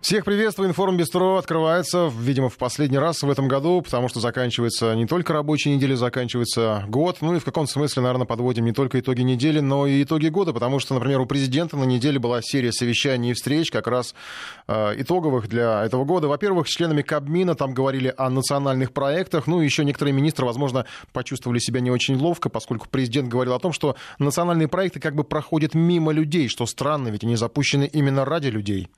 Всех приветствую. Информбистро открывается, видимо, в последний раз в этом году, потому что заканчивается не только рабочая неделя, заканчивается год. Ну и в каком-то смысле, наверное, подводим не только итоги недели, но и итоги года, потому что, например, у президента на неделе была серия совещаний и встреч как раз итоговых для этого года. Во-первых, с членами Кабмина там говорили о национальных проектах. Ну и еще некоторые министры, возможно, почувствовали себя не очень ловко, поскольку президент говорил о том, что национальные проекты как бы проходят мимо людей, что странно, ведь они запущены именно ради людей.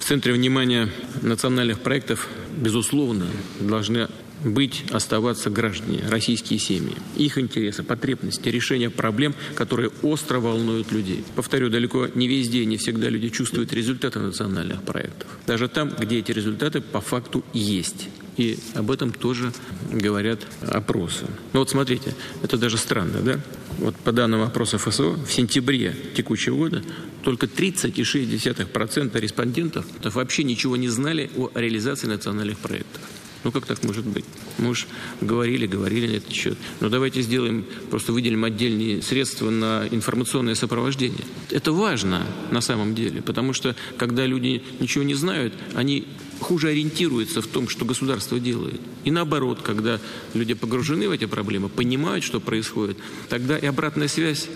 В центре внимания национальных проектов, безусловно, должны быть, оставаться граждане, российские семьи. Их интересы, потребности, решения проблем, которые остро волнуют людей. Повторю, далеко не везде, не всегда люди чувствуют результаты национальных проектов. Даже там, где эти результаты по факту есть. И об этом тоже говорят опросы. Ну вот смотрите, это даже странно, да? Вот по данным опроса ФСО, в сентябре текущего года только 36% респондентов вообще ничего не знали о реализации национальных проектов. Ну как так может быть? Мы уж говорили на этот счет. Но давайте сделаем, просто выделим отдельные средства на информационное сопровождение. Это важно на самом деле, потому что когда люди ничего не знают, они хуже ориентируются в том, что государство делает. И наоборот, когда люди погружены в эти проблемы, понимают, что происходит, тогда и обратная связь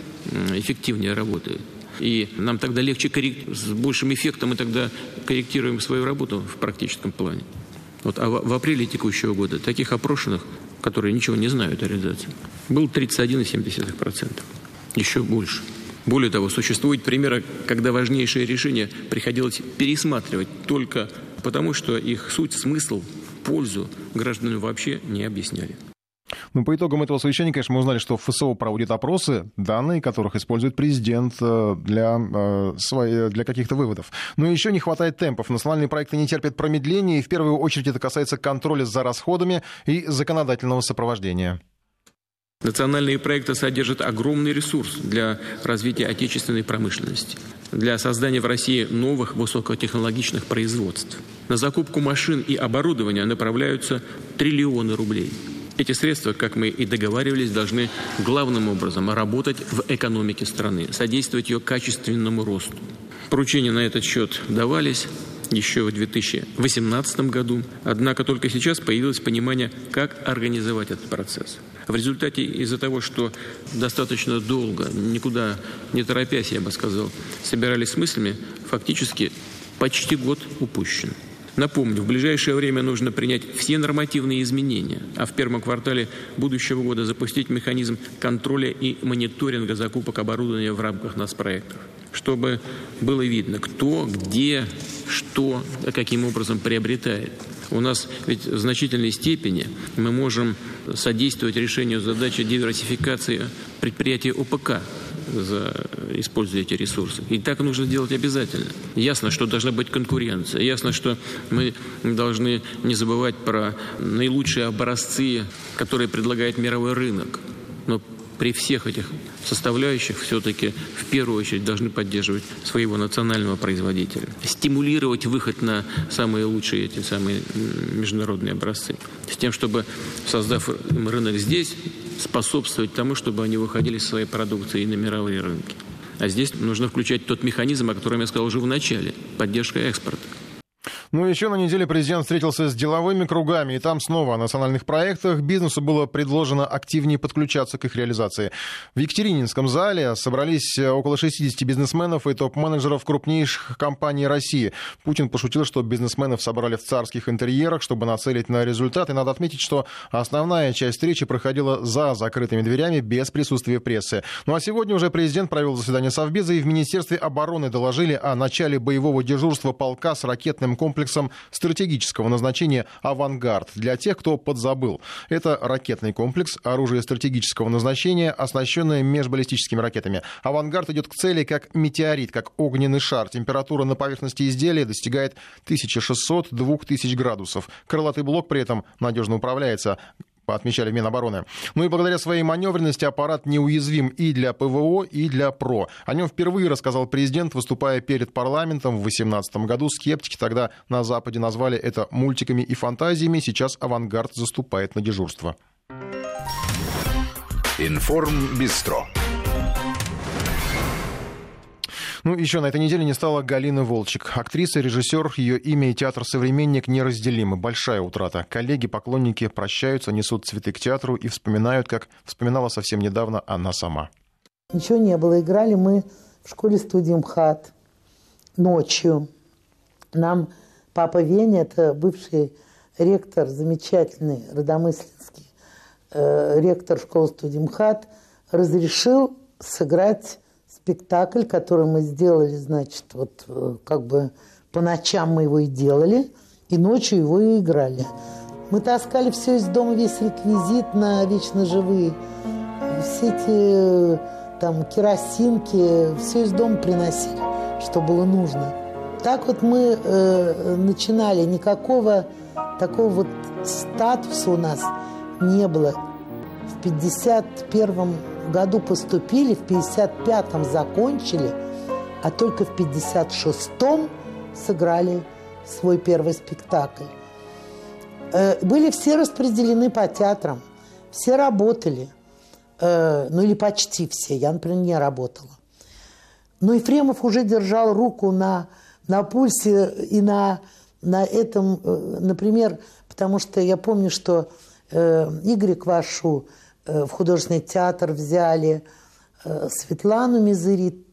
эффективнее работает. И нам тогда легче с большим эффектом мы тогда корректируем свою работу в практическом плане. Вот, а в апреле текущего года таких опрошенных, которые ничего не знают о реализации, было 31,7%. Еще больше. Более того, существуют примеры, когда важнейшие решения приходилось пересматривать только потому, что их суть, смысл, пользу гражданам вообще не объясняли. Ну, по итогам этого совещания, конечно, мы узнали, что ФСО проводит опросы, данные которых использует президент для каких-то выводов. Но еще не хватает темпов. Национальные проекты не терпят промедления, и в первую очередь это касается контроля за расходами и законодательного сопровождения. Национальные проекты содержат огромный ресурс для развития отечественной промышленности, для создания в России новых высокотехнологичных производств. На закупку машин и оборудования направляются триллионы рублей. Эти средства, как мы и договаривались, должны главным образом работать в экономике страны, содействовать ее качественному росту. Поручения на этот счет давались еще в 2018 году, однако только сейчас появилось понимание, как организовать этот процесс. В результате из-за того, что достаточно долго, никуда не торопясь, я бы сказал, собирались с мыслями, фактически почти год упущен. Напомню, в ближайшее время нужно принять все нормативные изменения, а в первом квартале будущего года запустить механизм контроля и мониторинга закупок оборудования в рамках нацпроектов, чтобы было видно, кто, где, что, каким образом приобретает. У нас ведь в значительной степени мы можем содействовать решению задачи диверсификации предприятий ОПК, используя эти ресурсы. И так нужно делать обязательно. Ясно, что должна быть конкуренция. Ясно, что мы должны не забывать про наилучшие образцы, которые предлагает мировой рынок. Но при всех этих составляющих все-таки в первую очередь должны поддерживать своего национального производителя. Стимулировать выход на самые лучшие эти самые международные образцы. С тем, чтобы, создав рынок здесь, способствовать тому, чтобы они выходили со своей продукции на мировые рынки. А здесь нужно включать тот механизм, о котором я сказал уже в начале – поддержка экспорта. Ну, еще на неделе президент встретился с деловыми кругами, и там снова о национальных проектах. Бизнесу было предложено активнее подключаться к их реализации. В Екатерининском зале собрались около 60 бизнесменов и топ-менеджеров крупнейших компаний России. Путин пошутил, что бизнесменов собрали в царских интерьерах, чтобы нацелить на результат. И надо отметить, что основная часть встречи проходила за закрытыми дверями, без присутствия прессы. Ну, а сегодня уже президент провел заседание Совбеза, и в Министерстве обороны доложили о начале боевого дежурства полка с ракетным комплексом стратегического назначения «Авангард». Для тех, кто подзабыл, это ракетный комплекс, оружие стратегического назначения, оснащенное межбаллистическими ракетами. «Авангард» идет к цели как метеорит, как огненный шар. Температура на поверхности изделия достигает 1600-2000 градусов. Крылатый блок при этом надежно управляется, отмечали в Минобороны. Ну и благодаря своей маневренности аппарат неуязвим и для ПВО, и для ПРО. О нем впервые рассказал президент, выступая перед парламентом в 2018 году. Скептики тогда на Западе назвали это мультиками и фантазиями. Сейчас «Авангард» заступает на дежурство. Информбистро. Ну, еще на этой неделе не стало Галины Волчек. Актриса, режиссер, ее имя и театр «Современник» неразделимы. Большая утрата. Коллеги, поклонники прощаются, несут цветы к театру и вспоминают, как вспоминала совсем недавно она сама. Ничего не было. Играли мы в школе-студии МХАТ ночью. Нам папа Веня, это бывший ректор, замечательный, родомысленский, ректор школы-студии МХАТ, разрешил сыграть спектакль, который мы сделали, значит, вот как бы по ночам мы его и делали, и ночью его и играли. Мы таскали все из дома, весь реквизит на «Вечно живые», все эти там керосинки, все из дома приносили, что было нужно. Так вот мы начинали, никакого такого вот статуса у нас не было. В 51-м году поступили, в 55-м закончили, а только в 56-м сыграли свой первый спектакль. Были все распределены по театрам, все работали, ну или почти все, я, например, не работала. Но Ефремов уже держал руку на пульсе и на этом, например, потому что я помню, что Игоря Квашу в художественный театр взяли, Светлану Мизыри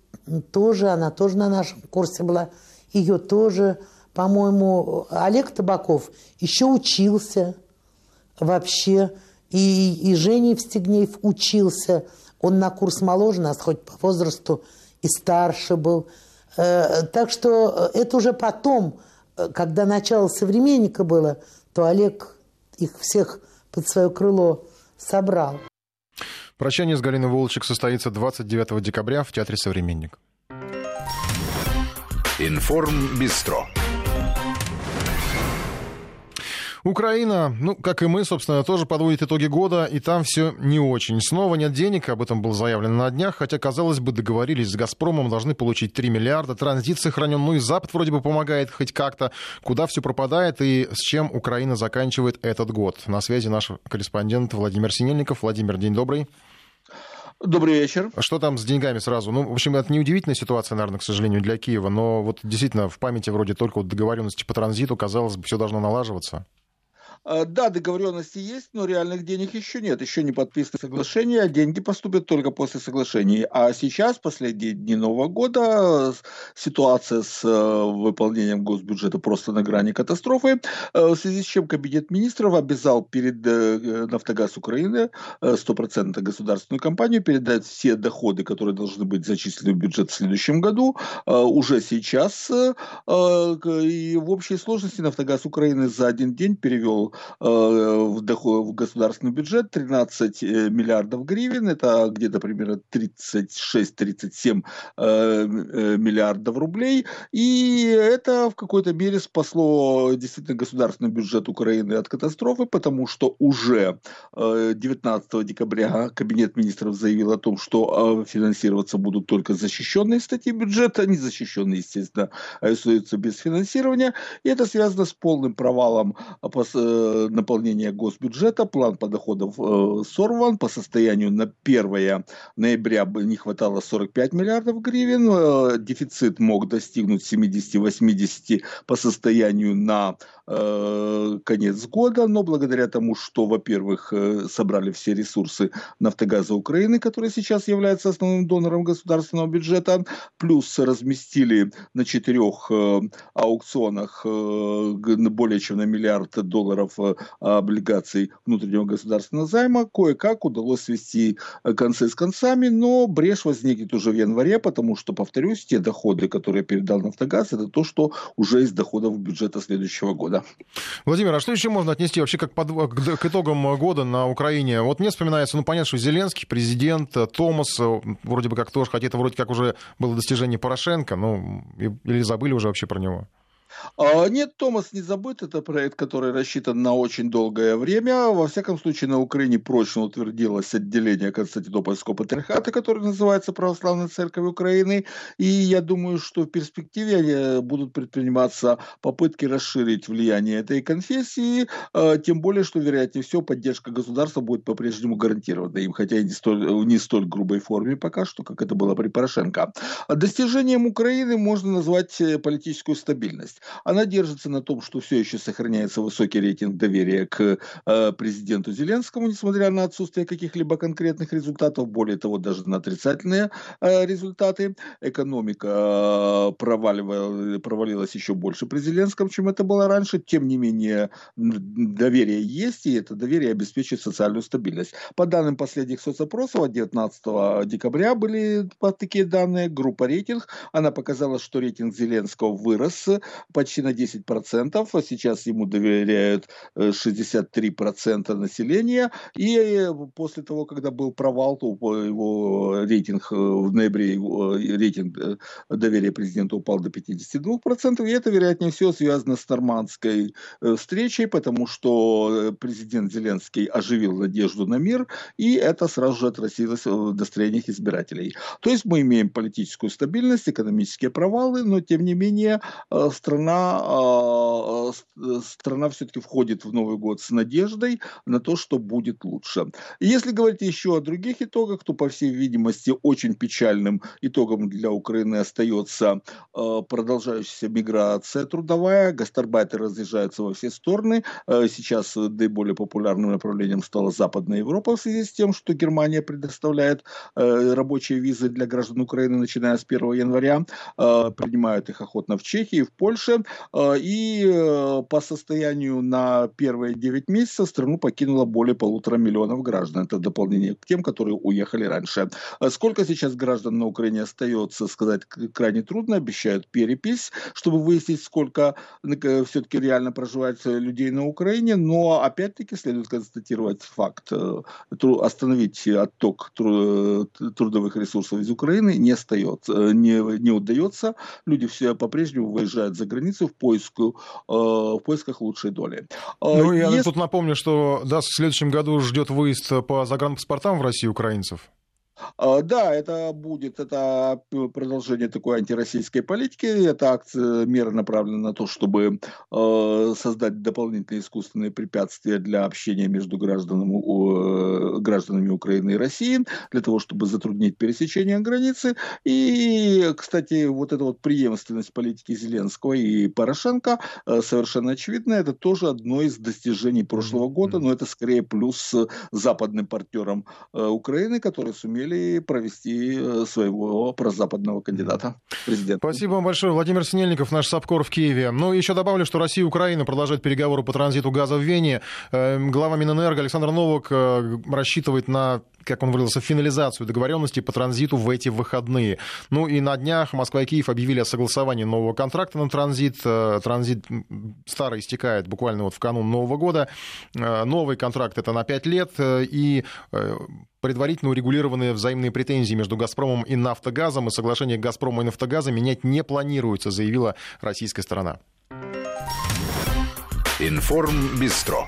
тоже, она тоже на нашем курсе была, ее тоже, по-моему, Олег Табаков еще учился вообще, и Женя Встегнеев учился, он на курс моложе нас, хоть по возрасту и старше был. Так что это уже потом, когда начало «Современника» было, то Олег их всех под свое крыло собрал. Прощание с Галиной Волчек состоится 29 декабря в Театре «Современник». Информбистро. Украина, ну, как и мы, собственно, тоже подводит итоги года, и там все не очень. Снова нет денег, об этом было заявлено на днях, хотя, казалось бы, договорились с «Газпромом», должны получить 3 миллиарда, транзит сохранен, ну и Запад вроде бы помогает хоть как-то. Куда все пропадает и с чем Украина заканчивает этот год? На связи наш корреспондент Владимир Синельников. Владимир, день добрый. Добрый вечер. Что там с деньгами сразу? Ну, в общем, это неудивительная ситуация, наверное, к сожалению, для Киева, но вот действительно в памяти вроде только вот договоренности по транзиту, казалось бы, все должно налаживаться. Да, договоренности есть, но реальных денег еще нет. Еще не подписано соглашение, а деньги поступят только после соглашений. А сейчас, последние дни Нового года, ситуация с выполнением госбюджета просто на грани катастрофы, в связи с чем Кабинет министров обязал перед «Нафтогаз Украины», 100% государственную компанию, передать все доходы, которые должны быть зачислены в бюджет в следующем году, уже сейчас. И в общей сложности «Нафтогаз Украины» за один день перевел в государственный бюджет 13 миллиардов гривен, это где-то примерно 36-37 миллиардов рублей, и это в какой-то мере спасло действительно государственный бюджет Украины от катастрофы, потому что уже 19 декабря Кабинет министров заявил о том, что финансироваться будут только защищенные статьи бюджета, незащищенные, естественно, остаются без финансирования, и это связано с полным провалом наполнение госбюджета, план по доходам сорван, по состоянию на 1 ноября не хватало 45 миллиардов гривен, дефицит мог достигнуть 70-80 по состоянию на конец года, но благодаря тому, что, во-первых, собрали все ресурсы «Нафтогаза Украины», который сейчас является основным донором государственного бюджета, плюс разместили на 4 аукционах более чем на $1 миллиард облигаций внутреннего государственного займа, кое-как удалось свести концы с концами, но брешь возникнет уже в январе, потому что, повторюсь, те доходы, которые передал «Нафтогаз», это то, что уже из доходов бюджета следующего года. Владимир, а что еще можно отнести вообще как к итогам года на Украине? Вот мне вспоминается, ну, понятно, что Зеленский, президент, Томас, вроде бы как тоже, хотя это вроде как уже было достижение Порошенко, ну, или забыли уже вообще про него? Нет, Томас не забыт. Это проект, который рассчитан на очень долгое время. Во всяком случае, на Украине прочно утвердилось отделение Константинопольского патриархата, которое называется Православная Церковь Украины. И я думаю, что в перспективе будут предприниматься попытки расширить влияние этой конфессии. Тем более, что, вероятнее всего, поддержка государства будет по-прежнему гарантирована им, хотя и не в столь грубой форме пока что, как это было при Порошенко. Достижением Украины можно назвать политическую стабильность. Она держится на том, что все еще сохраняется высокий рейтинг доверия к президенту Зеленскому, несмотря на отсутствие каких-либо конкретных результатов, более того, даже на отрицательные результаты. Экономика провалилась еще больше при Зеленском, чем это было раньше. Тем не менее, доверие есть, и это доверие обеспечит социальную стабильность. По данным последних соцопросов, от 19 декабря были такие данные, группа рейтинг. Она показала, что рейтинг Зеленского вырос почти на 10%, а сейчас ему доверяют 63% населения. И после того, когда был провал, то его рейтинг в ноябре, рейтинг доверия президента упал до 52%. И это, вероятнее всего, связано с Нормандской встречей, потому что президент Зеленский оживил надежду на мир, и это сразу же отразилось в настроениях избирателей. То есть мы имеем политическую стабильность, экономические провалы, но тем не менее страна все-таки входит в Новый год с надеждой на то, что будет лучше. И если говорить еще о других итогах, то, по всей видимости, очень печальным итогом для Украины остается продолжающаяся миграция трудовая. Гастарбайтеры разъезжаются во все стороны. Сейчас наиболее популярным направлением стала Западная Европа в связи с тем, что Германия предоставляет рабочие визы для граждан Украины, начиная с 1 января. Принимают их охотно в Чехии, в Польше. И по состоянию на первые 9 месяцев страну покинуло более 1,5 миллиона граждан. Это дополнение к тем, которые уехали раньше. Сколько сейчас граждан на Украине остается, сказать крайне трудно. Обещают перепись, чтобы выяснить, сколько все-таки реально проживает людей на Украине. Но опять-таки следует констатировать факт. Остановить отток трудовых ресурсов из Украины не удается. Люди все по-прежнему выезжают за границу в поисках лучшей доли. Ну, я тут напомню, что да, в следующем году ждет выезд по загранпаспортам в Россию украинцев. Да, это продолжение такой антироссийской политики. Эта акция, мера направлена на то, чтобы создать дополнительные искусственные препятствия для общения между гражданами Украины и России, для того, чтобы затруднить пересечение границы. И, кстати, вот эта вот преемственность политики Зеленского и Порошенко совершенно очевидна. Это тоже одно из достижений прошлого года, но это скорее плюс западным партнерам Украины, которые сумели провести своего прозападного кандидата президента. Спасибо вам большое. Владимир Синельников, наш САПКОР в Киеве. Ну, еще добавлю, что Россия и Украина продолжают переговоры по транзиту газа в Вене. Глава Минэнерго Александр Новак рассчитывает на, как он выразился, финализацию договоренностей по транзиту в эти выходные. Ну и на днях Москва и Киев объявили о согласовании нового контракта на транзит. Транзит старый истекает буквально вот в канун Нового года. Новый контракт — это на 5 лет. И предварительно урегулированные взаимные претензии между «Газпромом» и «Нафтогазом», и соглашение «Газпрома» и «Нафтогаза» менять не планируется, заявила российская сторона. Информбистро.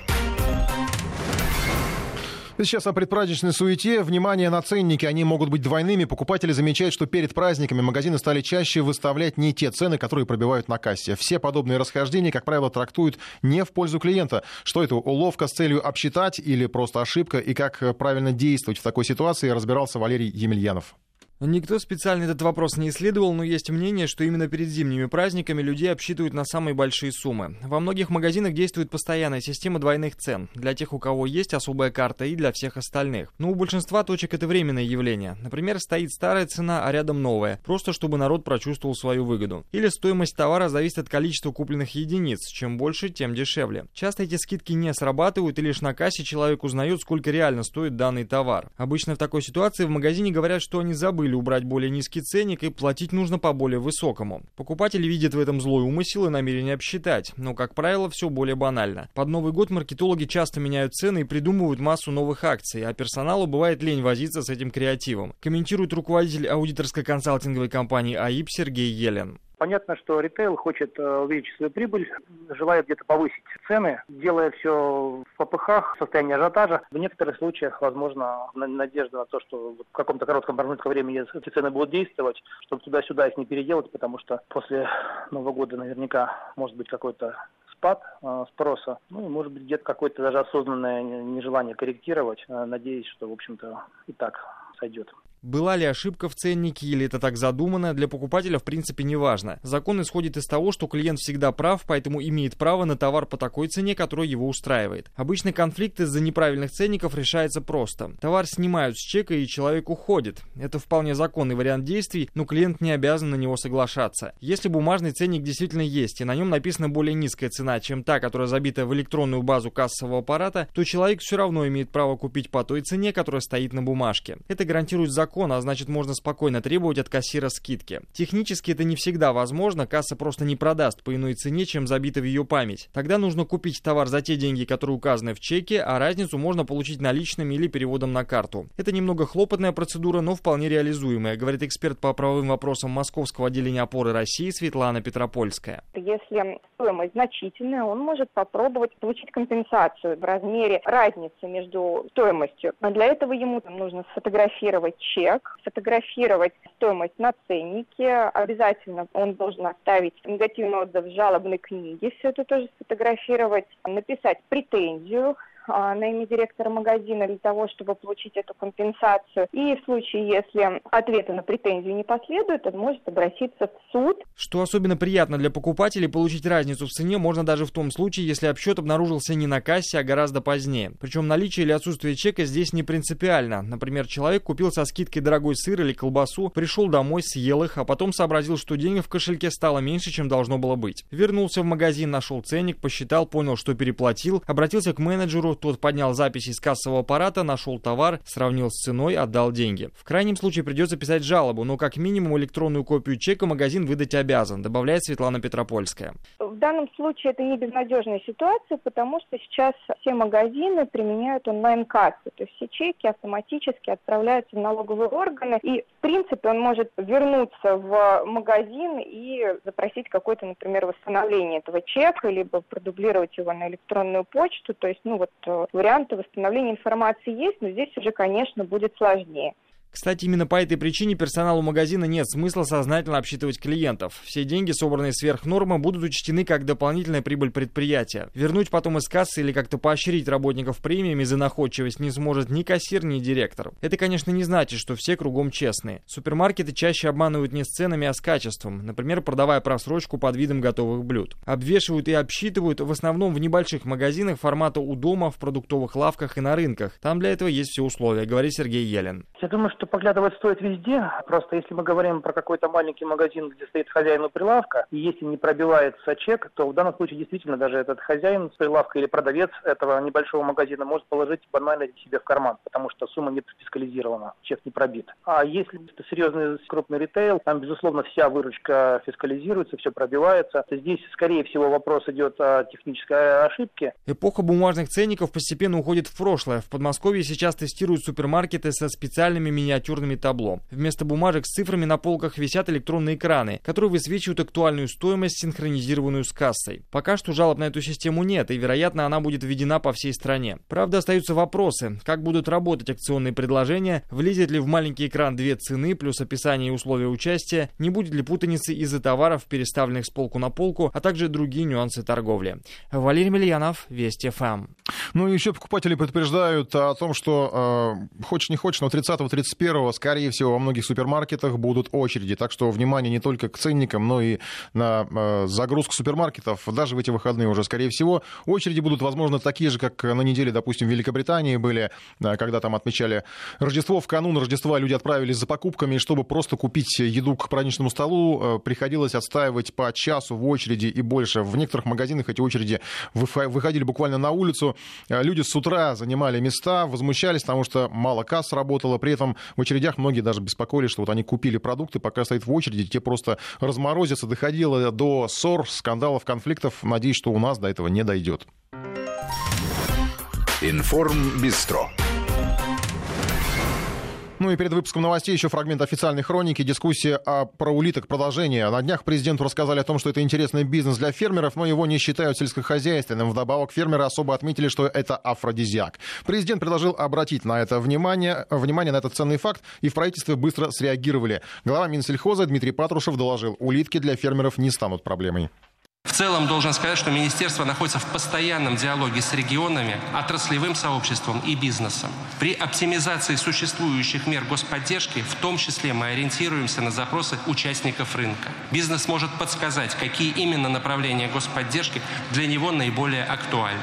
Сейчас о предпраздничной суете. Внимание на ценники. Они могут быть двойными. Покупатели замечают, что перед праздниками магазины стали чаще выставлять не те цены, которые пробивают на кассе. Все подобные расхождения, как правило, трактуют не в пользу клиента. Что это, уловка с целью обсчитать или просто ошибка? И как правильно действовать в такой ситуации, разбирался Валерий Емельянов. Никто специально этот вопрос не исследовал, но есть мнение, что именно перед зимними праздниками людей обсчитывают на самые большие суммы. Во многих магазинах действует постоянная система двойных цен. Для тех, у кого есть особая карта, и для всех остальных. Но у большинства точек это временное явление. Например, стоит старая цена, а рядом новая. Просто чтобы народ прочувствовал свою выгоду. Или стоимость товара зависит от количества купленных единиц. Чем больше, тем дешевле. Часто эти скидки не срабатывают, и лишь на кассе человек узнает, сколько реально стоит данный товар. Обычно в такой ситуации в магазине говорят, что они забыли убрать более низкий ценник и платить нужно по более высокому. Покупатель видит в этом злой умысел и намерение обсчитать, но, как правило, все более банально. Под Новый год маркетологи часто меняют цены и придумывают массу новых акций, а персоналу бывает лень возиться с этим креативом, комментирует руководитель аудиторско-консалтинговой компании АИП Сергей Елин. Понятно, что ритейл хочет увеличить свою прибыль, желает где-то повысить цены, делая все в попыхах, в состоянии ажиотажа. В некоторых случаях, возможно, надежда на то, что в каком-то коротком промежутке времени эти цены будут действовать, чтобы туда-сюда их не переделать, потому что после Нового года наверняка может быть какой-то спад спроса, ну и может быть где-то какое-то даже осознанное нежелание корректировать, надеясь, что в общем-то и так сойдет. Была ли ошибка в ценнике или это так задумано, для покупателя в принципе не важно. Закон исходит из того, что клиент всегда прав, поэтому имеет право на товар по такой цене, которая его устраивает. Обычно конфликт из-за неправильных ценников решается просто. Товар снимают с чека и человек уходит. Это вполне законный вариант действий, но клиент не обязан на него соглашаться. Если бумажный ценник действительно есть и на нем написана более низкая цена, чем та, которая забита в электронную базу кассового аппарата, то человек все равно имеет право купить по той цене, которая стоит на бумажке. Это гарантирует закон, а значит можно спокойно требовать от кассира скидки. Технически это не всегда возможно, касса просто не продаст по иной цене, чем забита в ее память. Тогда нужно купить товар за те деньги, которые указаны в чеке, а разницу можно получить наличными или переводом на карту. Это немного хлопотная процедура, но вполне реализуемая, говорит эксперт по правовым вопросам Московского отделения «Опоры России» Светлана Петропольская. Если стоимость значительная, он может попробовать получить компенсацию в размере разницы между стоимостью. Но для этого ему нужно сфотографировать чек, сфотографировать стоимость на ценнике, обязательно он должен оставить негативный отзыв в жалобной книге, все это тоже сфотографировать, написать претензию на имя директора магазина для того, чтобы получить эту компенсацию. И в случае, если ответа на претензию не последует, он может обратиться в суд. Что особенно приятно для покупателей, получить разницу в цене можно даже в том случае, если обсчет обнаружился не на кассе, а гораздо позднее. Причем наличие или отсутствие чека здесь не принципиально. Например, человек купил со скидкой дорогой сыр или колбасу, пришел домой, съел их, а потом сообразил, что денег в кошельке стало меньше, чем должно было быть. Вернулся в магазин, нашел ценник, посчитал, понял, что переплатил, обратился к менеджеру, тот поднял запись из кассового аппарата, нашел товар, сравнил с ценой, отдал деньги. В крайнем случае придется писать жалобу, но как минимум электронную копию чека магазин выдать обязан, добавляет Светлана Петропольская. В данном случае это не безнадежная ситуация, потому что сейчас все магазины применяют онлайн-кассы. То есть все чеки автоматически отправляются в налоговые органы, и в принципе он может вернуться в магазин и запросить какое-то, например, восстановление этого чека, либо продублировать его на электронную почту. То есть, варианты восстановления информации есть, но здесь уже, конечно, будет сложнее. Кстати, именно по этой причине персоналу магазина нет смысла сознательно обсчитывать клиентов. Все деньги, собранные сверх нормы, будут учтены как дополнительная прибыль предприятия. Вернуть потом из кассы или как-то поощрить работников премиями за находчивость не сможет ни кассир, ни директор. Это, конечно, не значит, что все кругом честные. Супермаркеты чаще обманывают не с ценами, а с качеством, например, продавая просрочку под видом готовых блюд. Обвешивают и обсчитывают в основном в небольших магазинах формата у дома, в продуктовых лавках и на рынках. Там для этого есть все условия, говорит Сергей Елин. Я думаю, что поглядывать стоит везде. Просто если мы говорим про какой-то маленький магазин, где стоит хозяин у прилавка, и если не пробивается чек, то в данном случае действительно даже этот хозяин с прилавка или продавец этого небольшого магазина может положить банально себе в карман, потому что сумма не фискализирована, чек не пробит. А если это серьезный крупный ритейл, там, безусловно, вся выручка фискализируется, все пробивается. Здесь, скорее всего, вопрос идет о технической ошибке. Эпоха бумажных ценников постепенно уходит в прошлое. В Подмосковье сейчас тестируют супермаркеты со специальными миниатюрными табло. Вместо бумажек с цифрами на полках висят электронные экраны, которые высвечивают актуальную стоимость, синхронизированную с кассой. Пока что жалоб на эту систему нет, и, вероятно, она будет введена по всей стране. Правда, остаются вопросы, как будут работать акционные предложения, влезет ли в маленький экран две цены, плюс описание и условия участия, не будет ли путаницы из-за товаров, переставленных с полку на полку, а также другие нюансы торговли. Валерий Емельянов, Вести ФМ. Ну и еще покупатели предупреждают о том, что хочешь не хочешь, но 31-го, скорее всего, во многих супермаркетах будут очереди. Так что внимание не только к ценникам, но и на загрузку супермаркетов. Даже в эти выходные уже, скорее всего, очереди будут, возможно, такие же, как на неделе, допустим, в Великобритании были, когда там отмечали Рождество. В канун Рождества люди отправились за покупками, и чтобы просто купить еду к праздничному столу, приходилось отстаивать по часу в очереди и больше. В некоторых магазинах эти очереди выходили буквально на улицу. Люди с утра занимали места, возмущались, потому что мало касс работало. При этом в очередях многие даже беспокоились, что вот они купили продукты, пока стоит в очереди, те просто разморозятся. Доходило до ссор, скандалов, конфликтов. Надеюсь, что у нас до этого не дойдет. Информбистро. Ну и перед выпуском новостей еще фрагмент официальной хроники. Дискуссия про улиток. Продолжение. На днях президенту рассказали о том, что это интересный бизнес для фермеров, но его не считают сельскохозяйственным. Вдобавок фермеры особо отметили, что это афродизиак. Президент предложил обратить на это внимание на этот ценный факт, и в правительстве быстро среагировали. Глава Минсельхоза Дмитрий Патрушев доложил, улитки для фермеров не станут проблемой. В целом, должен сказать, что министерство находится в постоянном диалоге с регионами, отраслевым сообществом и бизнесом. При оптимизации существующих мер господдержки, в том числе мы ориентируемся на запросы участников рынка. Бизнес может подсказать, какие именно направления господдержки для него наиболее актуальны.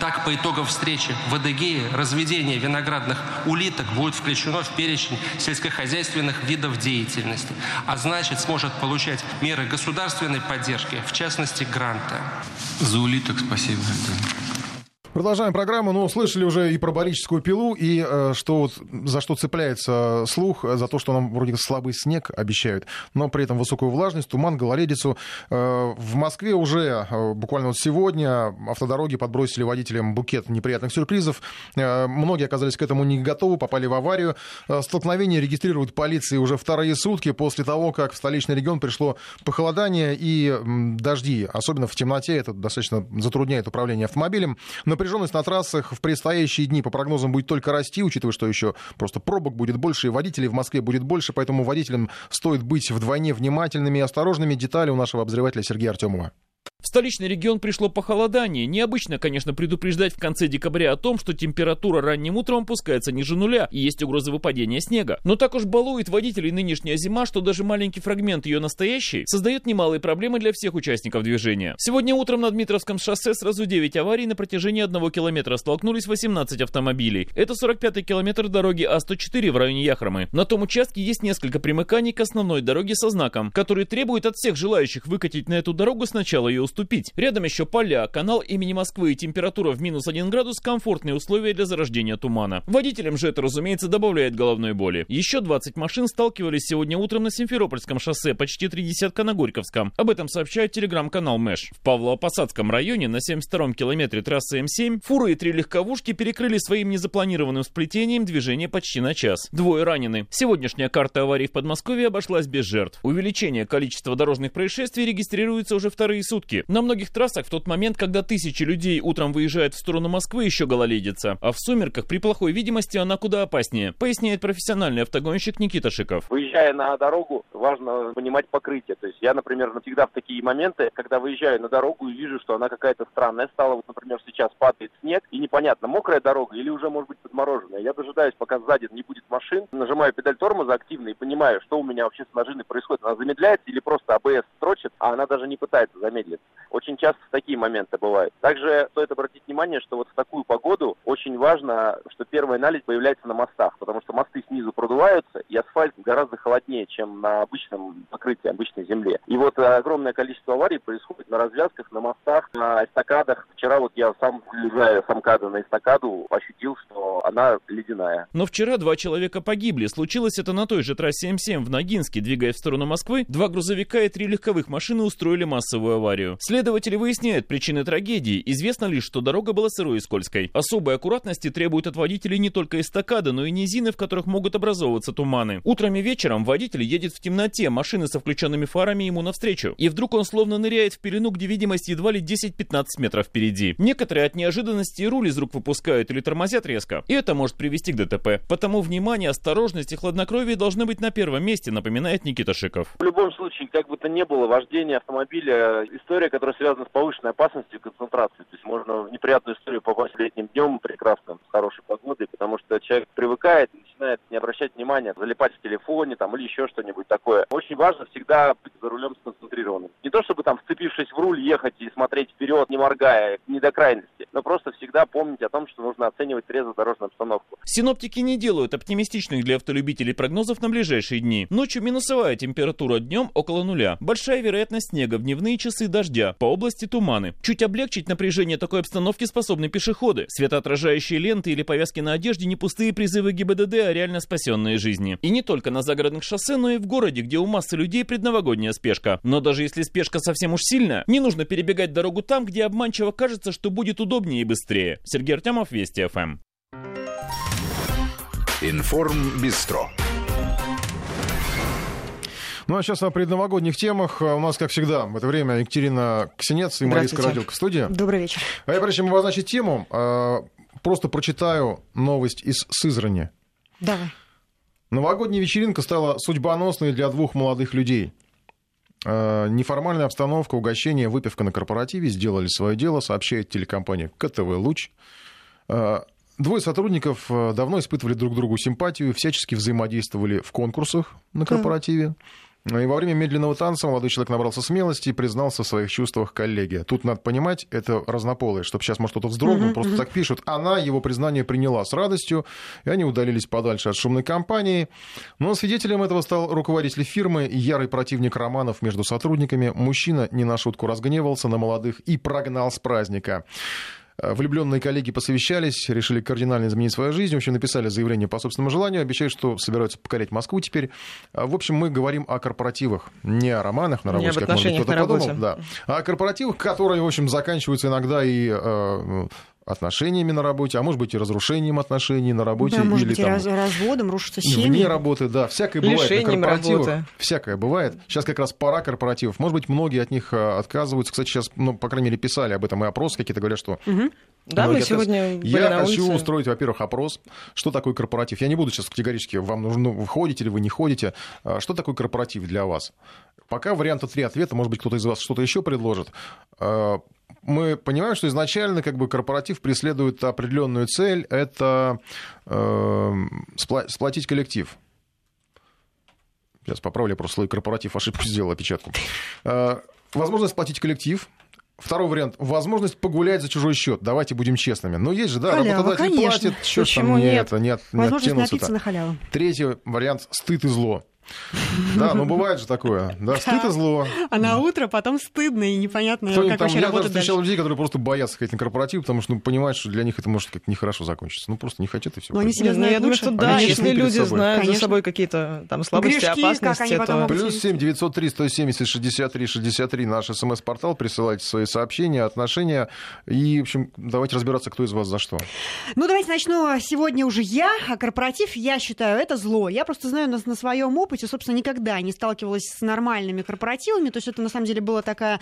Так, по итогам встречи в Адыгее разведение виноградных улиток будет включено в перечень сельскохозяйственных видов деятельности, а значит, сможет получать меры государственной поддержки, в частности, гранта. За улиток спасибо. Продолжаем программу. Ну, слышали уже и про барическую пилу, и за что цепляется слух, за то, что нам вроде слабый снег обещают, но при этом высокую влажность, туман, гололедицу. В Москве уже буквально сегодня автодороги подбросили водителям букет неприятных сюрпризов. Многие оказались к этому не готовы, попали в аварию. Столкновения регистрируют полиции уже вторые сутки после того, как в столичный регион пришло похолодание и дожди. Особенно в темноте это достаточно затрудняет управление автомобилем. Напряженность на трассах в предстоящие дни, по прогнозам, будет только расти, учитывая, что еще просто пробок будет больше, и водителей в Москве будет больше, поэтому водителям стоит быть вдвойне внимательными и осторожными. Детали у нашего обозревателя Сергея Артемова. В столичный регион пришло похолодание. Необычно, конечно, предупреждать в конце декабря о том, что температура ранним утром опускается ниже нуля и есть угроза выпадения снега. Но так уж балует водителей нынешняя зима, что даже маленький фрагмент ее настоящей создает немалые проблемы для всех участников движения. Сегодня утром на Дмитровском шоссе сразу 9 аварий на протяжении 1 километра столкнулись 18 автомобилей. Это 45-й километр дороги А104 в районе Яхромы. На том участке есть несколько примыканий к основной дороге со знаком, который требует от всех желающих выкатить на эту дорогу сначала ее уступить. Рядом еще поля, канал имени Москвы и температура в -1 градус комфортные условия для зарождения тумана. Водителям же это, разумеется, добавляет головной боли. Еще 20 машин сталкивались сегодня утром на Симферопольском шоссе, почти 30 на Горьковском. Об этом сообщает телеграм-канал Мэш. В Павлово-Посадском районе на 72-м километре трассы М7 фуры и 3 легковушки перекрыли своим незапланированным сплетением движение почти на час. Двое ранены. Сегодняшняя карта аварий в Подмосковье обошлась без жертв. Увеличение количества дорожных происшествий регистрируется уже вторые сутки. На многих трассах в тот момент, когда тысячи людей утром выезжают в сторону Москвы, еще гололедица. А в сумерках при плохой видимости она куда опаснее, поясняет профессиональный автогонщик Никита Шиков. Выезжая на дорогу, важно понимать покрытие. То есть я, например, всегда в такие моменты, когда выезжаю на дорогу и вижу, что она какая-то странная стала. Вот, например, сейчас падает снег, и непонятно, мокрая дорога или уже, может быть, подмороженная. Я дожидаюсь, пока сзади не будет машин, нажимаю педаль тормоза активно и понимаю, что у меня вообще с машиной происходит. Она замедляется или просто АБС строчит, а она даже не пытается замедлить. Очень часто такие моменты бывают. Также стоит обратить внимание, что вот в такую погоду очень важно, что первая наледь появляется на мостах, потому что мосты снизу продуваются, и асфальт гораздо холоднее, чем на обычном покрытии, обычной земле. И вот огромное количество аварий происходит на развязках, на мостах, на эстакадах. Вчера вот я сам, влезая с МКАДа на эстакаду, ощутил, что она ледяная. Но вчера 2 человека погибли. Случилось это на той же трассе М7 в Ногинске. Двигаясь в сторону Москвы, 2 грузовика и 3 легковых машины устроили массовую аварию. Следователи выясняют причины трагедии. Известно лишь, что дорога была сырой и скользкой. Особой аккуратности требуют от водителей не только эстакады, но и низины, в которых могут образовываться туманы. Утром и вечером водитель едет в темноте, машины со включенными фарами ему навстречу. И вдруг он словно ныряет в пелену, где видимость едва ли 10-15 метров впереди. Некоторые от неожиданности руль из рук выпускают или тормозят резко. И это может привести к ДТП. Потому внимание, осторожность и хладнокровие должны быть на первом месте, напоминает Никита Шиков. В любом случае, как бы то ни было, вождение автомобиля — история, которая связана с повышенной опасностью и концентрацией. То есть можно в неприятную историю попасть летним днем прекрасным, с хорошей погодой, потому что человек привыкает и начинает не обращать внимания, залипать в телефоне там, или еще что-нибудь такое. Очень важно всегда быть за рулем сконцентрированным. Не то чтобы там, вцепившись в руль, ехать и смотреть вперед, не моргая, не до крайности, но просто всегда помнить о том, что нужно оценивать трезво дорожную обстановку. Синоптики не делают оптимистичных для автолюбителей прогнозов на ближайшие дни. Ночью минусовая температура, днем около нуля. Большая вероятность снега, в дневные часы дождя, по области туманы. Чуть облегчить напряжение такой обстановки способны пешеходы. Светоотражающие ленты или повязки на одежде не пустые призывы ГИБДД, а реально спасенные жизни. И не только на загородных шоссе, но и в городе, где у массы людей предновогодняя спешка. Но даже если спешка совсем уж сильная, не нужно перебегать дорогу там, где обманчиво кажется, что будет удобнее и быстрее. Сергей Артемов, Вести ФМ. Информбистро. Ну, а сейчас о предновогодних темах. У нас, как всегда, в это время Екатерина Ксенец и Мария Скородюк в студии. Добрый вечер. А я, прежде чем обозначить тему, просто прочитаю новость из Сызрани. Давай. Новогодняя вечеринка стала судьбоносной для двух молодых людей. Неформальная обстановка, угощение, выпивка на корпоративе сделали свое дело, сообщает телекомпания КТВ «Луч». Двое сотрудников давно испытывали друг другу симпатию, всячески взаимодействовали в конкурсах на корпоративе. И во время медленного танца молодой человек набрался смелости и признался в своих чувствах коллеге. Тут надо понимать, это разнополые, чтобы сейчас, может, кто-то вздрогнул, просто так пишут. Она его признание приняла с радостью, и они удалились подальше от шумной компании. Но свидетелем этого стал руководитель фирмы, ярый противник романов между сотрудниками. Мужчина не на шутку разгневался на молодых и прогнал с праздника. Влюбленные коллеги посовещались, решили кардинально изменить свою жизнь. В общем, написали заявление по собственному желанию, обещают, что собираются покорять Москву теперь. В общем, мы говорим о корпоративах, не о романах на работе, как, может быть, кто-то подумал. Да. А о корпоративах, которые, в общем, заканчиваются иногда и отношениями на работе, а может быть и разрушением отношений на работе. Да, может или, быть, там, разводом, рушатся семьи. Вне работы, да. Всякое бывает на корпоративах. Работы. Всякое бывает. Сейчас как раз пора корпоративов. Может быть, многие от них отказываются. Кстати, сейчас, ну, по крайней мере, писали об этом и опросы какие-то, говорят, что... Да, мы сегодня были на улице. Я хочу устроить, во-первых, опрос, что такое корпоратив. Я не буду сейчас категорически, вам нужно, вы ходите или вы не ходите. Что такое корпоратив для вас? Пока варианта 3 ответа, может быть, кто-то из вас что-то еще предложит. Мы понимаем, что изначально как бы корпоратив преследует определенную цель, это сплотить коллектив. Сейчас поправлю, просто слово корпоратив, ошибку сделал, опечатку. Возможность сплотить коллектив. Второй вариант – возможность погулять за чужой счет. Давайте будем честными. Но есть же, да, халява, работодатель конечно. Платит, что ж там нет, возможность напиться на халяву. Третий вариант – стыд и зло. Да, ну бывает же такое. Да, стыд и зло. А на утро потом стыдно и непонятно, как вообще работать дальше. Я даже встречал людей, которые просто боятся ходить на корпоратив, потому что понимают, что для них это может как-то нехорошо закончиться. Ну просто не хотят и все. Но они себя знают. Я думаю, что да, если люди знают за собой какие-то там слабости, опасности. Плюс 7-903-170-63-63 наш СМС-портал. Присылайте свои сообщения, отношения. И, в общем, давайте разбираться, кто из вас за что. Ну давайте начну сегодня уже я. А корпоратив, я считаю, это зло. Я просто знаю на своем опыте. И, собственно, никогда не сталкивалась с нормальными корпоративами. То есть это, на самом деле, была такая,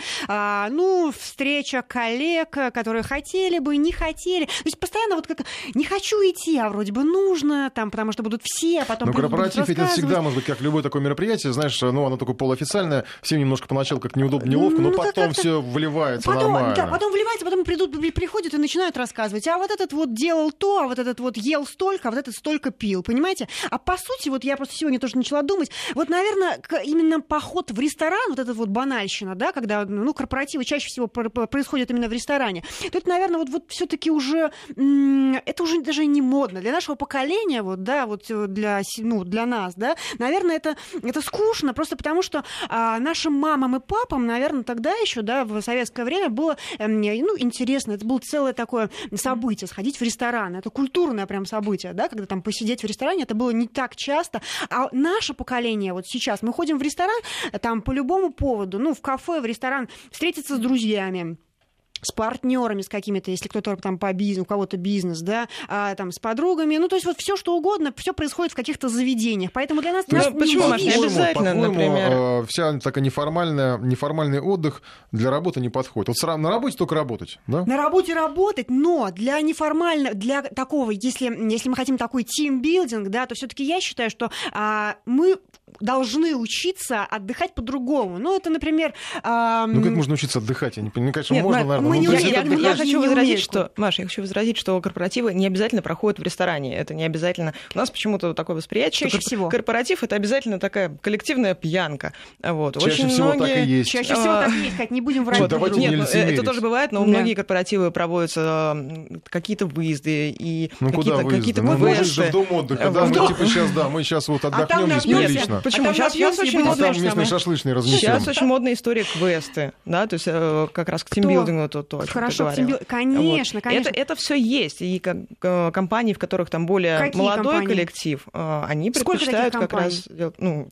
встреча коллег, которые хотели бы, не хотели. То есть постоянно вот как не хочу идти, а вроде бы нужно, там, потому что будут все, а потом но придут, корпоратив ведь это всегда, может быть, как любое такое мероприятие, знаешь, оно такое полуофициальное, всем немножко поначалу как неудобно, неловко, но потом все вливается нормально. Да, потом вливается, потом приходят и начинают рассказывать, а вот этот вот делал то, а вот этот вот ел столько, а вот этот столько пил, понимаете? А по сути, вот я просто сегодня тоже начала думать, вот, наверное, именно поход в ресторан, вот эта вот банальщина, да, когда корпоративы чаще всего происходят именно в ресторане, то это, наверное, вот все-таки уже это уже даже не модно. Для нашего поколения, для нас, да, наверное, это скучно, просто потому что нашим мамам и папам, наверное, тогда еще, да, в советское время было интересно, это было целое такое событие, сходить в ресторан. Это культурное прям событие, да, когда там посидеть в ресторане, это было не так часто. А наше поколение, вот сейчас, мы ходим в ресторан там по любому поводу, в кафе, в ресторан, встретиться с друзьями, с партнерами, с какими-то, если кто-то там по бизнесу, у кого-то бизнес, да, там с подругами, то есть вот все что угодно, все происходит в каких-то заведениях, поэтому для нас... почему не обязательно, например? Вся такая неформальный отдых для работы не подходит. Вот на работе только работать, да? На работе работать, но для неформального, для такого, если мы хотим такой тимбилдинг, да, то все-таки я считаю, что мы должны учиться отдыхать по-другому. Это, например... как можно учиться отдыхать? Я не понимаю, конечно, можно, наверное. Я хочу возразить, что корпоративы не обязательно проходят в ресторане. Это не обязательно. У нас почему-то такое восприятие, чаще всего. Корпоратив — это обязательно такая коллективная пьянка. Вот. Чаще всего так и есть. Чаще всего так и есть, Кать, не будем врать. Это тоже бывает, но многие корпоративы проводятся какие-то выезды и какие-то выезды. В дом отдыха, да, мы сейчас вот отдохнем и прилично. Почему? Сейчас очень модные шашлычные размещения. Сейчас очень модная история квесты, да, то есть как раз к тимбилдингу. то, о чем ты говорила. Конечно, вот. Конечно. Это все есть. И компании, в которых там более молодой коллектив, они предпочитают как раз...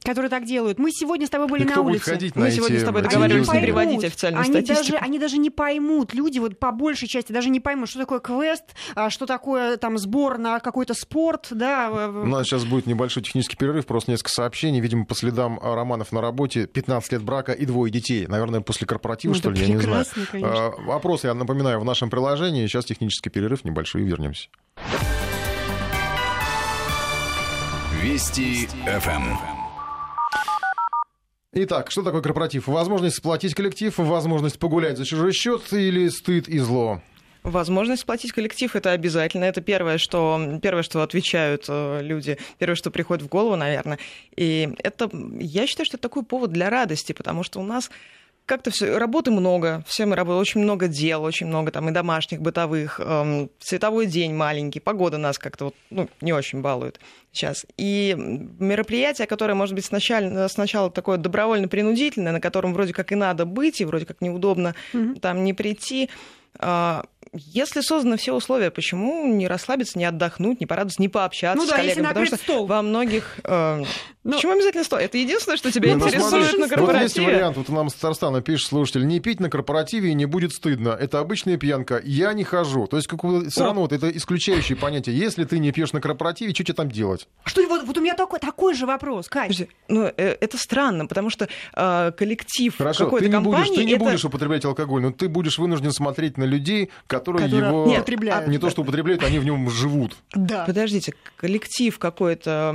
Которые так делают. Мы сегодня с тобой были на улице. Мы сегодня с тобой договаривались не приводить официальную статистику. Они даже не поймут. Люди вот по большей части даже не поймут, что такое квест, что такое там сбор на какой-то спорт. Да. У нас сейчас будет небольшой технический перерыв, просто несколько сообщений. Видимо, по следам романов на работе, 15 лет брака и 2 детей. Наверное, после корпоратива, что ли, я не знаю. Опрос, я напоминаю, в нашем приложении. Сейчас технический перерыв небольшой, и вернемся. Вести ФМ. Итак, что такое корпоратив? Возможность сплотить коллектив, возможность погулять за чужой счет или стыд и зло? Возможность сплотить коллектив — это обязательно. Это первое, что отвечают люди, первое, что приходит в голову, наверное. И это, я считаю, что это такой повод для радости, потому что у нас как-то все, работы много, все мы работаем, очень много дел, очень много там и домашних, бытовых, световой день маленький, погода нас как-то вот, не очень балует сейчас. И мероприятие, которое, может быть, сначала такое добровольно-принудительное, на котором вроде как и надо быть, и вроде как неудобно там не прийти. Если созданы все условия, почему не расслабиться, не отдохнуть, не порадоваться, не пообщаться с коллегами? Потому что стол. Во многих... Почему обязательно стол? Это единственное, что тебя интересует на корпоративе. Вот есть вариант. Вот нам с Татарстана пишет слушатель. Не пить на корпоративе и не будет стыдно. Это обычная пьянка. Я не хожу. То есть все равно вот это исключающее понятие. Если ты не пьешь на корпоративе, что тебе там делать? Что, вот у меня такой же вопрос, Кать. Подожди, это странно, потому что коллектив какой-то компании... Хорошо, ты не будешь употреблять алкоголь, но ты будешь вынужден смотреть на людей, которые его не то что употребляют, они в нем живут. Да. Подождите, коллектив какой-то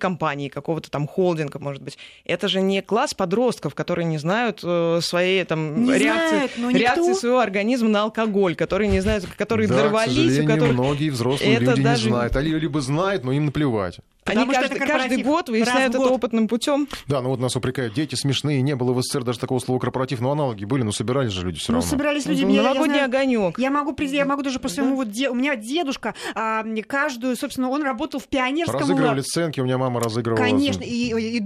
компании, какого-то там холдинга, может быть, это же не класс подростков, которые не знают своей реакции своего организма на алкоголь, которые не знают, которые дорвались, у которых многие взрослые люди не знают, они либо знают, но им наплевать. Потому они каждый год выясняют это опытным путем. Да, ну вот нас упрекают. Дети смешные. Не было в СССР даже такого слова корпоратив. Но аналоги были, но собирались же люди все равно. Собирались люди. Новогодний огонек. Я могу даже по своему... У меня дедушка каждую... Собственно, он работал в пионерском... Разыгрывали сценки. У меня мама разыгрывала. Конечно. И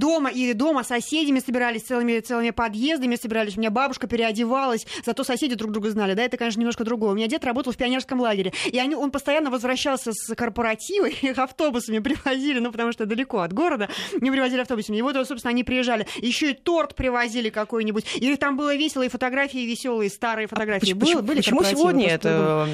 дома соседями собирались. Целыми подъездами собирались. У меня бабушка переодевалась. Зато соседи друг друга знали. Да, это, конечно, немножко другое. У меня дед работал в пионерском лагере. И он постоянно возвращался с корпоратива. Их автобусами привозили потому что далеко от города, не привозили автобусами. И вот, собственно, они приезжали. Еще и торт привозили какой-нибудь. Или там было весело, и фотографии веселые, старые фотографии. Почему сегодня это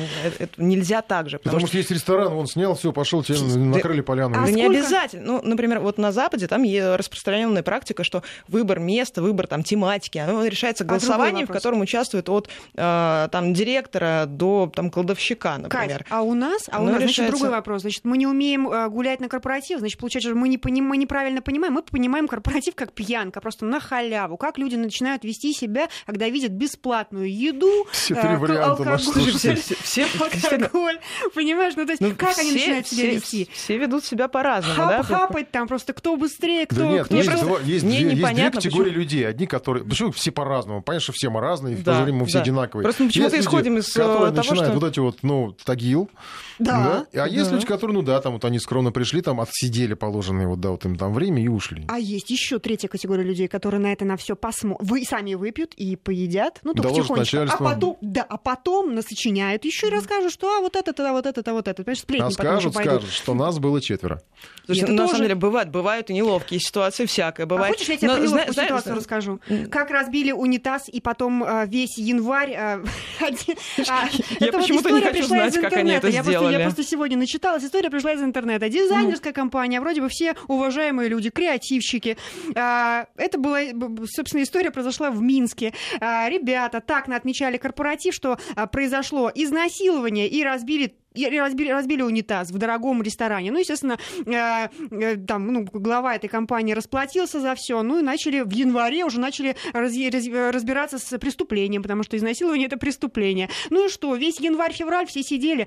нельзя так же? Потому что есть ресторан, он снял, все, пошел, тебе накрыли поляну. Да не обязательно. Например, вот на Западе там распространенная практика, что выбор места, выбор там тематики, оно решается голосованием, в котором участвует от директора до кладовщика, например. Кать, а у нас значит, другой вопрос. Значит, мы не умеем гулять на корпоративе. Значит, получается, мы неправильно понимаем, мы понимаем корпоратив как пьянка, просто на халяву. Как люди начинают вести себя, когда видят бесплатную еду, алкоголь. Понимаешь, то есть как они начинают себя вести? Все ведут себя по-разному. Хапать там просто кто быстрее, кто... Есть две категории людей. Одни, которые... Почему все по-разному? Понятно, что все мы разные, в то же время мы все одинаковые. Просто мы почему-то исходим из того, что... начинают вот эти тагил. Да. А есть люди, которые, они скромно пришли, отсидели положенные им там время и ушли. А есть еще третья категория людей, которые на это на все посмотрят. Вы сами выпьют и поедят, тихонечко. А потом насочиняют еще и расскажут, что вот это. Понимаешь, сплетни потом еще пойдут. Скажут, что нас было 4. Слушай, самом деле бывают и неловкие ситуации, всякое бывает. Хочешь, я тебе про неловкую ситуацию расскажу? Как разбили унитаз, и потом весь январь... Я почему-то не хочу знать, как они это сделали. Я просто сегодня начиталась, история пришла из интернета. Дизайнерская компания, вроде бы все уважаемые люди, креативщики. Это была, собственно, история произошла в Минске. Ребята так отмечали корпоратив, что произошло изнасилование и разбили унитаз в дорогом ресторане. Естественно, глава этой компании расплатился за все. И начали в январе уже разбираться с преступлением, потому что изнасилование — это преступление. И что? Весь январь-февраль все сидели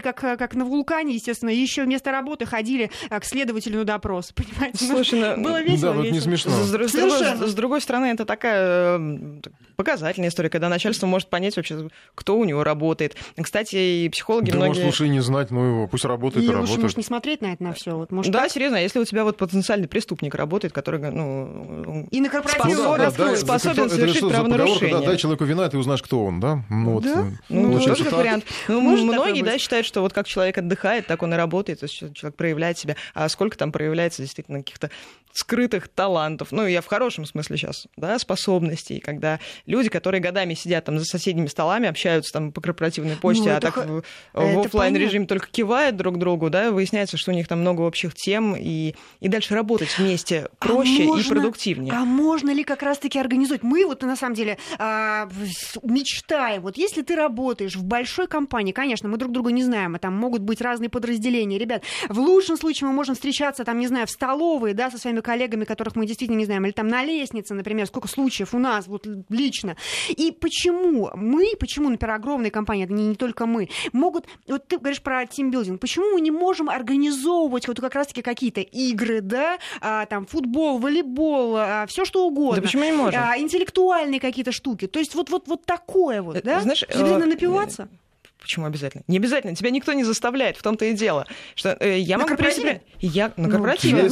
как на вулкане, естественно, еще вместо работы ходили к следователю на допрос. Понимаете? Слушай, было весело. Да, не смешно. С другой стороны, это такая показательная история, когда начальство может понять вообще, кто у него работает. Кстати, и психологи многие слушай, не знать, ну его, пусть работает и работает. Лучше, может, не смотреть на это, на все. Вот, может, да, так? Серьезно, если у тебя вот потенциальный преступник работает, который, ну... И на корпоративе способен совершить правонарушение. Дай человеку вина, и ты узнаешь, кто он, да? Ну, тоже как вариант. Многие, да, считают, что вот как человек отдыхает, так он и работает, то есть человек проявляет себя. А сколько там проявляется действительно каких-то скрытых талантов, ну, я в хорошем смысле сейчас, да, способностей, когда люди, которые годами сидят там за соседними столами, общаются там по корпоративной почте, а так в офлайн-режиме только кивают друг другу, да, выясняется, что у них там много общих тем, и дальше работать вместе проще и продуктивнее. А можно ли как раз-таки организовать? Мы вот на самом деле мечтаем, вот если ты работаешь в большой компании, конечно, мы друг друга не знаем, а там могут быть разные подразделения, ребят, в лучшем случае мы можем встречаться там, не знаю, в столовой, да, со своими коллегами, которых мы действительно не знаем, или там на лестнице, например, сколько случаев у нас вот лично. И почему мы, например, огромные компании, это не только мы, могут, вот ты говоришь про тимбилдинг, почему мы не можем организовывать вот как раз-таки какие-то игры, да, там футбол, волейбол, все что угодно. Да почему не можем? Интеллектуальные какие-то штуки. То есть вот такое вот, да? Знаешь, обязательно напиваться? Почему обязательно? Не обязательно. Тебя никто не заставляет. В том-то и дело. Что, я могу принести... на корпоративе?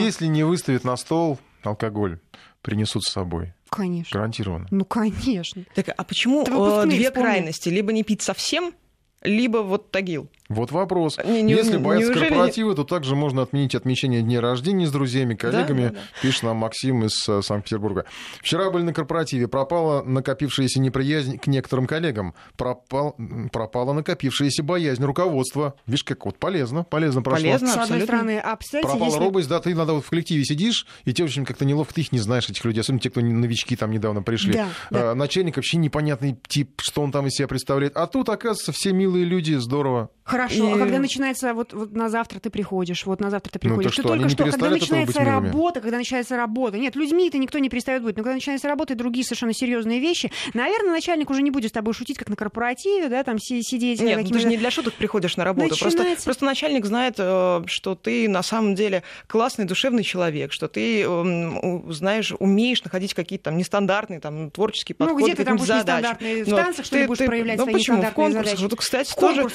Если не выставят на стол алкоголь, принесут с собой. Конечно. Гарантированно. Ну, конечно. Так, а почему две крайности? Либо не пить совсем, либо вот тагил. Вот вопрос. Если боятся корпоратива, то также можно отменить отмечение дней рождения с друзьями, коллегами, пишет нам Максим из Санкт-Петербурга. Вчера были на корпоративе. Пропала накопившаяся неприязнь к некоторым коллегам. Пропала накопившаяся боязнь руководства. Видишь, как вот полезно прошло. Полезно, с одной стороны, абсолютно. Пропала робость, да, ты иногда вот в коллективе сидишь, и тебе очень как-то неловко, ты их не знаешь, этих людей, особенно те, кто новички там недавно пришли. Да. Начальник вообще непонятный тип, что он там из себя представляет. А тут, оказывается, все милые люди, здорово. Хорошо, а когда начинается, вот на завтра ты приходишь, когда начинается работа, нет, людьми-то никто не перестает быть, но когда начинается работа и другие совершенно серьезные вещи, наверное, начальник уже не будет с тобой шутить, как на корпоративе, да, там сидеть... Нет, ты же не для шуток приходишь на работу, просто начальник знает, что ты на самом деле классный, душевный человек, что ты, знаешь, умеешь находить какие-то там нестандартные, там, творческие подходы, где ты там будешь нестандартные, в танцах, что ли, будешь проявлять свои нестандартные задачи? Ну, кстати, тоже...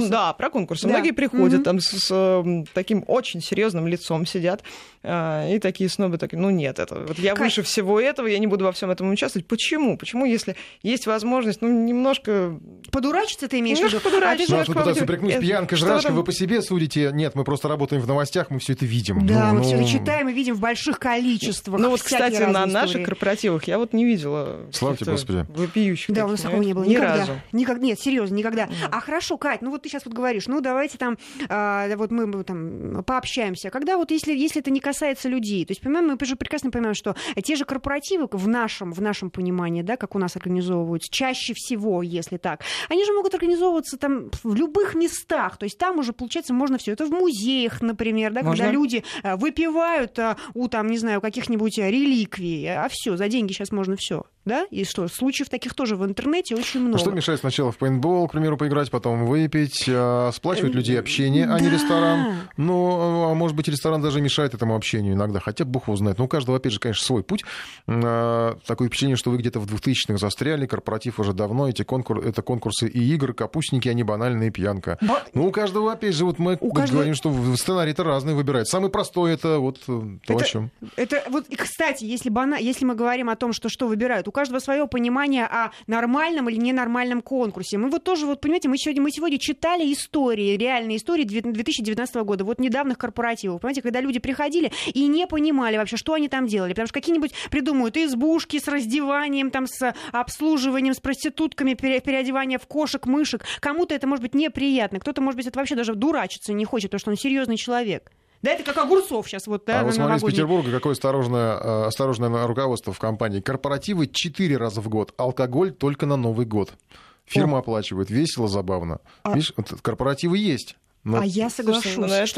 Да, про конкурсы. Да. Многие приходят там с таким очень серьезным лицом сидят, и такие снобы такие, ну нет, это вот я выше всего этого, я не буду во всем этом участвовать. Почему? Почему, если есть возможность, немножко... Подурачиться ты имеешь в виду? Нас тут пытаются прикнуть, пьянка, жрачка, вы по себе судите. Нет, мы просто работаем в новостях, мы все это видим. Да, мы все это читаем и видим в больших количествах. Ну вот, кстати, на наших корпоративах я вот не видела... Слава тебе, Господи. Вопиющих. Да, у нас такого не было. Никогда. Нет, серьезно, никогда. А хорошо, Кать, ну вот ты сейчас вот говоришь, ну давайте там, вот мы там пообщаемся. Когда вот если это не касается людей, то есть, понимаем, мы же прекрасно понимаем, что те же корпоративы в нашем понимании, да, как у нас организовываются, чаще всего, если так, они же могут организовываться там в любых местах, то есть там уже, получается, можно все это в музеях, например, да, когда люди выпивают у там, не знаю, каких-нибудь реликвий, а все, за деньги сейчас можно все, да, и что, случаев таких тоже в интернете очень много. А что мешает сначала в пейнтбол, к примеру, поиграть, потом выпить, сплачивать людей общение, а не ресторан. Ну, а может быть, ресторан даже мешает этому общению иногда, хотя бог его знает. Но у каждого, опять же, конечно, свой путь. Такое впечатление, что вы где-то в 2000-х застряли, корпоратив уже давно, это конкурсы и игры, капустники, они банальные, пьянка. Ну, у каждого, опять же, вот мы говорим, что сценарий-то разный выбирает. Самый простой — это вот то, о чем. Это вот, кстати, если мы говорим о том, что выбирают, у каждого свое понимание о нормальном или ненормальном конкурсе. Мы вот тоже, вот понимаете, мы сегодня читали истории, реальные истории 2019 года, вот недавних корпоративов, понимаете, когда люди приходили и не понимали вообще, что они там делали, потому что какие-нибудь придумают избушки с раздеванием, там, с обслуживанием, с проститутками, переодевание в кошек, мышек. Кому-то это может быть неприятно, кто-то, может быть, это вообще даже дурачиться не хочет, потому что он серьезный человек. Да, это как Огурцов сейчас. Вот, да, а вот смотри, из Петербурга какое осторожное руководство в компании. Корпоративы 4 раза в год, алкоголь только на Новый год. Фирма оплачивает, весело, забавно. Видишь, корпоративы есть. Но... А я соглашусь, что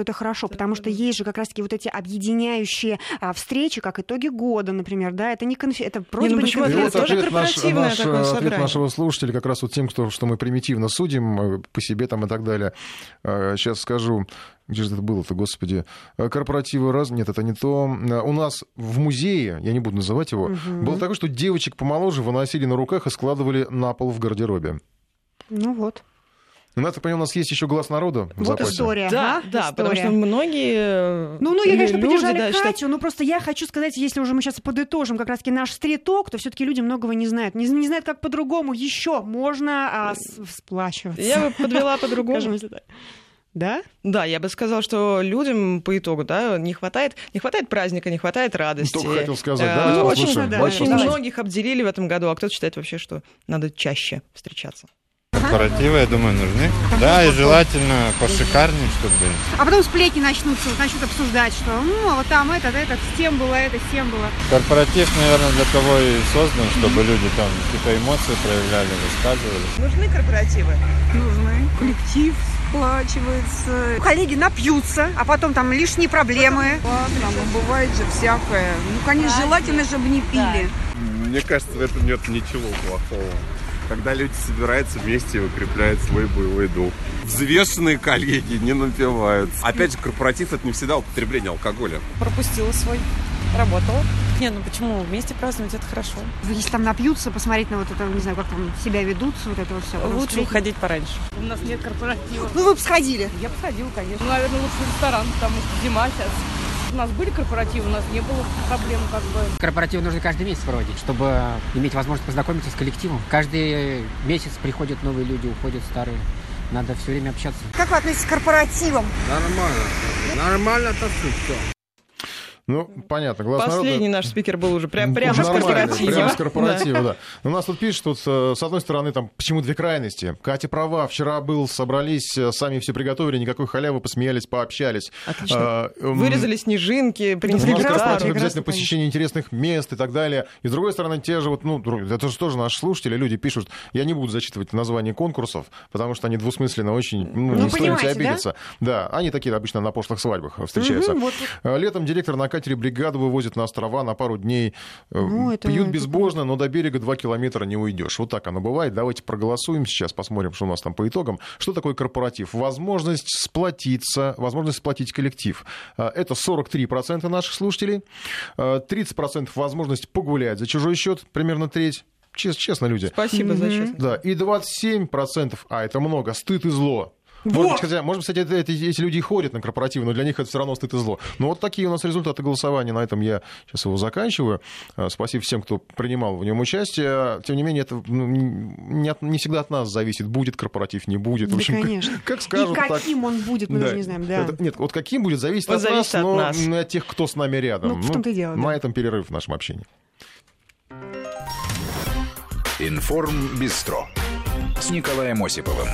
это хорошо, потому что есть же как раз-таки вот эти объединяющие встречи, как итоги года, например, да, это не это просто тоже корпоративное такое собрание. Ответ нашего слушателя как раз вот тем, что мы примитивно судим по себе там и так далее. Сейчас скажу, где же это было-то, господи. Корпоративы раз... Нет, это не то. У нас в музее, я не буду называть его, было такое, что девочек помоложе выносили на руках и складывали на пол в гардеробе. Ну вот. Но надо понять, у нас есть еще «Глаз народа» в запасе. Вот история. Да, да, история. Потому что многие я, конечно, поддержали Катю, считают... но просто я хочу сказать, если уже мы сейчас подытожим как раз-таки наш стрит-ток, то все-таки люди многого не знают. Не знают, как по-другому еще можно сплачиваться. Я бы подвела по-другому. Да? Да, я бы сказала, что людям по итогу не хватает праздника, не хватает радости. Только хотел сказать, очень многих обделили в этом году, а кто-то считает вообще, что надо чаще встречаться. Корпоративы, я думаю, нужны. Да, и желательно пошикарнее, чтобы... А потом сплетни начнутся, начнут обсуждать, что вот там это, с тем было. Корпоратив, наверное, для того и создан, чтобы люди там какие-то эмоции проявляли, высказывались. Нужны корпоративы? Нужны. Коллектив сплачивается. Коллеги напьются, а потом там лишние проблемы. Ладно, бывает же всякое. Конечно, желательно, чтобы не пили. Мне кажется, в этом нет ничего плохого. Когда люди собираются вместе и укрепляют свой боевой дух. Взвешенные коллеги не напиваются. Опять же, корпоратив – это не всегда употребление алкоголя. Пропустила свой, работала. Не, почему? Вместе праздновать – это хорошо. Если там напьются, посмотреть на как там себя ведут, все. Лучше уходить пораньше. У нас нет корпоратива. Вы бы сходили? Я бы сходила, конечно. Наверное, лучше в ресторан, потому что зима сейчас. У нас были корпоративы, у нас не было проблем как бы. Корпоративы нужно каждый месяц проводить, чтобы иметь возможность познакомиться с коллективом. Каждый месяц приходят новые люди, уходят старые. Надо все время общаться. Как вы относитесь к корпоративам? Нормально это все. Понятно. Последний наш спикер был уже прямо с корпоратива. Прямо с корпоратива, да. У нас тут пишут, что с одной стороны, почему две крайности. Катя права, вчера собрались, сами все приготовили, никакой халявы, посмеялись, пообщались. Отлично. Вырезали снежинки, принесли гитару. Обязательно посещение интересных мест и так далее. И с другой стороны, те же, это же тоже наши слушатели, люди пишут, я не буду зачитывать названия конкурсов, потому что они двусмысленно очень, не стоит обидеться. Да, они такие обычно на пошлых свадьбах встречаются. Летом директор на бригаду вывозят на острова на пару дней. Пьют безбожно, но до берега 2 километра не уйдешь. Вот так оно бывает. Давайте проголосуем сейчас, посмотрим, что у нас там по итогам. Что такое корпоратив? Возможность сплотиться, возможность сплотить коллектив. Это 43% наших слушателей. 30% возможность погулять за чужой счет, примерно треть. Честно, люди. Спасибо за честность. Да, и 27%, это много, стыд и зло. Может быть, эти люди и ходят на корпоративы, но для них это все равно стыд и зло. Но вот такие у нас результаты голосования. На этом я сейчас его заканчиваю. Спасибо всем, кто принимал в нем участие. Тем не менее, это не всегда от нас зависит, будет корпоратив, не будет. Да, в общем, конечно. Как скажут, и каким он будет, мы уже не знаем. Да. Каким будет, зависит от нас, но от тех, кто с нами рядом. В том-то и дело, на этом перерыв в нашем общении. Информбистро с Николаем Осиповым.